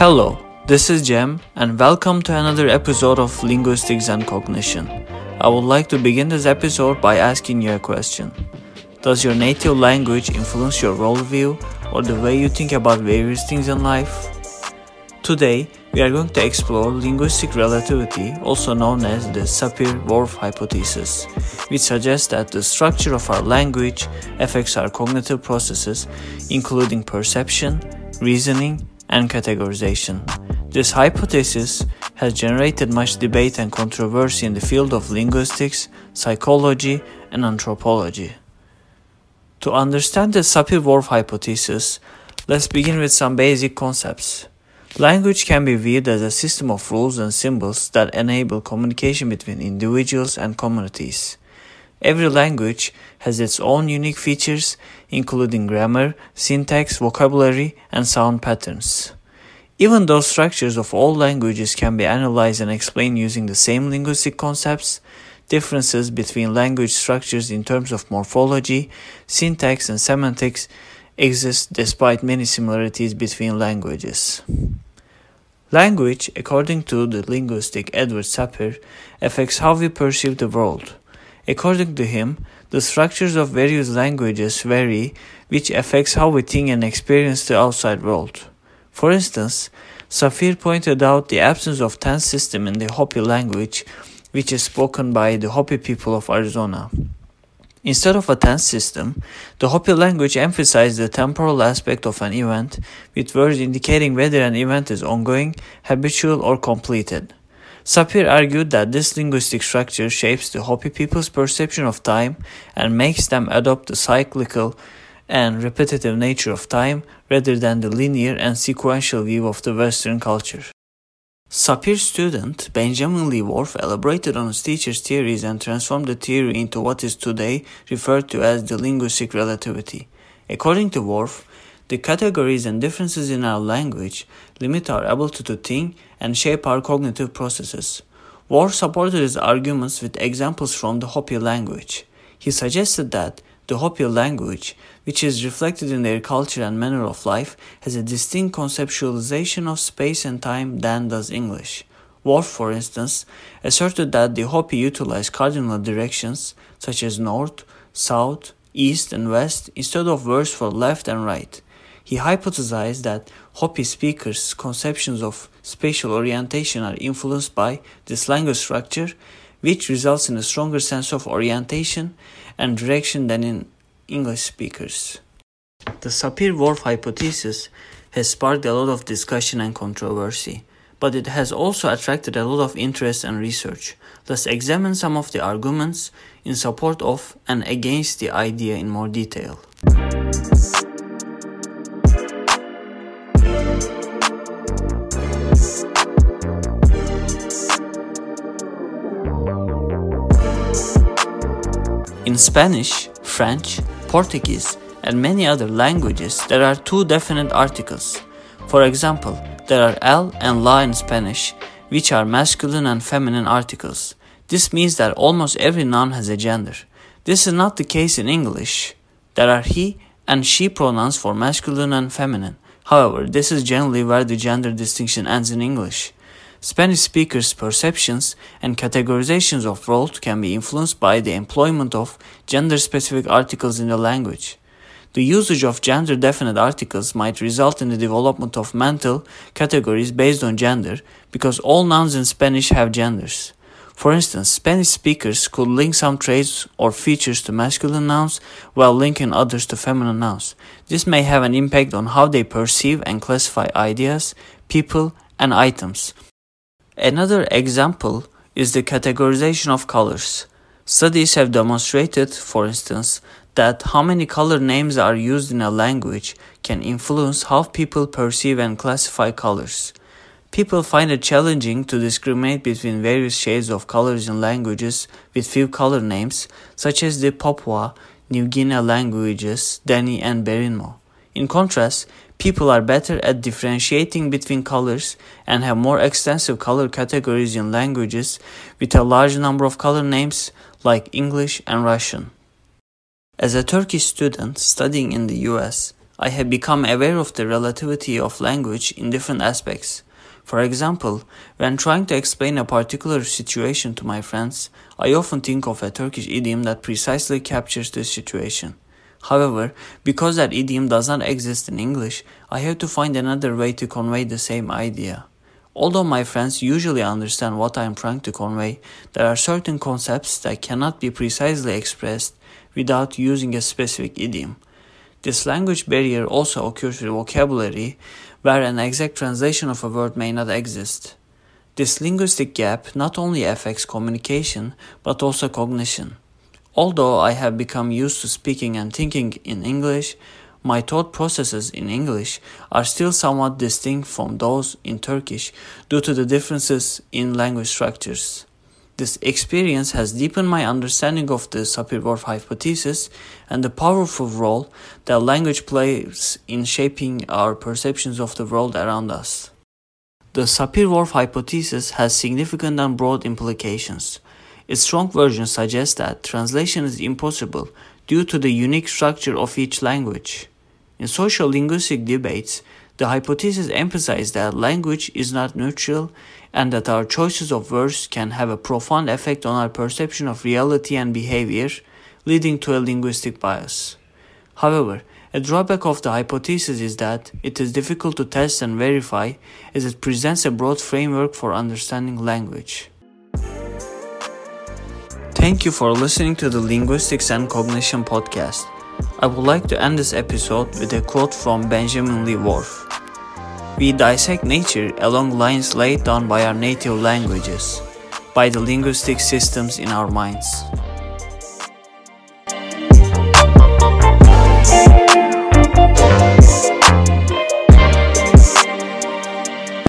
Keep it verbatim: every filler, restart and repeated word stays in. Hello, this is Cem and welcome to another episode of Linguistics and Cognition. I would like to begin this episode by asking you a question. Does your native language influence your worldview or the way you think about various things in life? Today, we are going to explore linguistic relativity, also known as the Sapir-Whorf Hypothesis, which suggests that the structure of our language affects our cognitive processes, including perception, reasoning, and categorization. This hypothesis has generated much debate and controversy in the field of linguistics, psychology, and anthropology. To understand the Sapir-Whorf Hypothesis, let's begin with some basic concepts. Language can be viewed as a system of rules and symbols that enable communication between individuals and communities. Every language has its own unique features, including grammar, syntax, vocabulary, and sound patterns. Even though structures of all languages can be analyzed and explained using the same linguistic concepts, differences between language structures in terms of morphology, syntax, and semantics exist despite many similarities between languages. Language, according to the linguist Edward Sapir, affects how we perceive the world. According to him, the structures of various languages vary, which affects how we think and experience the outside world. For instance, Sapir pointed out the absence of tense system in the Hopi language, which is spoken by the Hopi people of Arizona. Instead of a tense system, the Hopi language emphasized the temporal aspect of an event, with words indicating whether an event is ongoing, habitual, or completed. Sapir argued that this linguistic structure shapes the Hopi people's perception of time and makes them adopt the cyclical and repetitive nature of time rather than the linear and sequential view of the Western culture. Sapir's student, Benjamin Lee Whorf, elaborated on his teacher's theories and transformed the theory into what is today referred to as the linguistic relativity. According to Whorf, the categories and differences in our language limit our ability to think and shape our cognitive processes. Whorf supported his arguments with examples from the Hopi language. He suggested that the Hopi language, which is reflected in their culture and manner of life, has a distinct conceptualization of space and time than does English. Whorf, for instance, asserted that the Hopi utilize cardinal directions such as north, south, east, and west instead of words for left and right. He hypothesized that Hopi speakers' conceptions of spatial orientation are influenced by this language structure, which results in a stronger sense of orientation and direction than in English speakers. The Sapir-Whorf hypothesis has sparked a lot of discussion and controversy, but it has also attracted a lot of interest and research. Let's examine some of the arguments in support of and against the idea in more detail. In Spanish, French, Portuguese, and many other languages, there are two definite articles. For example, there are el and la in Spanish, which are masculine and feminine articles. This means that almost every noun has a gender. This is not the case in English. There are he and she pronouns for masculine and feminine. However, this is generally where the gender distinction ends in English. Spanish speakers' perceptions and categorizations of world can be influenced by the employment of gender-specific articles in the language. The usage of gender-definite articles might result in the development of mental categories based on gender, because all nouns in Spanish have genders. For instance, Spanish speakers could link some traits or features to masculine nouns while linking others to feminine nouns. This may have an impact on how they perceive and classify ideas, people, and items. Another example is the categorization of colors. Studies have demonstrated, for instance, that how many color names are used in a language can influence how people perceive and classify colors. People find it challenging to discriminate between various shades of colors in languages with few color names, such as the Papua New Guinea languages, Dani, and Berinmo. In contrast, people are better at differentiating between colors and have more extensive color categories in languages with a large number of color names like English and Russian. As a Turkish student studying in the U S, I have become aware of the relativity of language in different aspects. For example, when trying to explain a particular situation to my friends, I often think of a Turkish idiom that precisely captures this situation. However, because that idiom does not exist in English, I have to find another way to convey the same idea. Although my friends usually understand what I am trying to convey, there are certain concepts that cannot be precisely expressed without using a specific idiom. This language barrier also occurs with vocabulary, where an exact translation of a word may not exist. This linguistic gap not only affects communication, but also cognition. Although I have become used to speaking and thinking in English, my thought processes in English are still somewhat distinct from those in Turkish due to the differences in language structures. This experience has deepened my understanding of the Sapir-Whorf hypothesis and the powerful role that language plays in shaping our perceptions of the world around us. The Sapir-Whorf hypothesis has significant and broad implications. Its strong version suggests that translation is impossible due to the unique structure of each language. In sociolinguistic debates, the hypothesis emphasizes that language is not neutral and that our choices of words can have a profound effect on our perception of reality and behavior, leading to a linguistic bias. However, a drawback of the hypothesis is that it is difficult to test and verify, as it presents a broad framework for understanding language. Thank you for listening to the Linguistics and Cognition podcast. I would like to end this episode with a quote from Benjamin Lee Whorf. We dissect nature along lines laid down by our native languages, by the linguistic systems in our minds.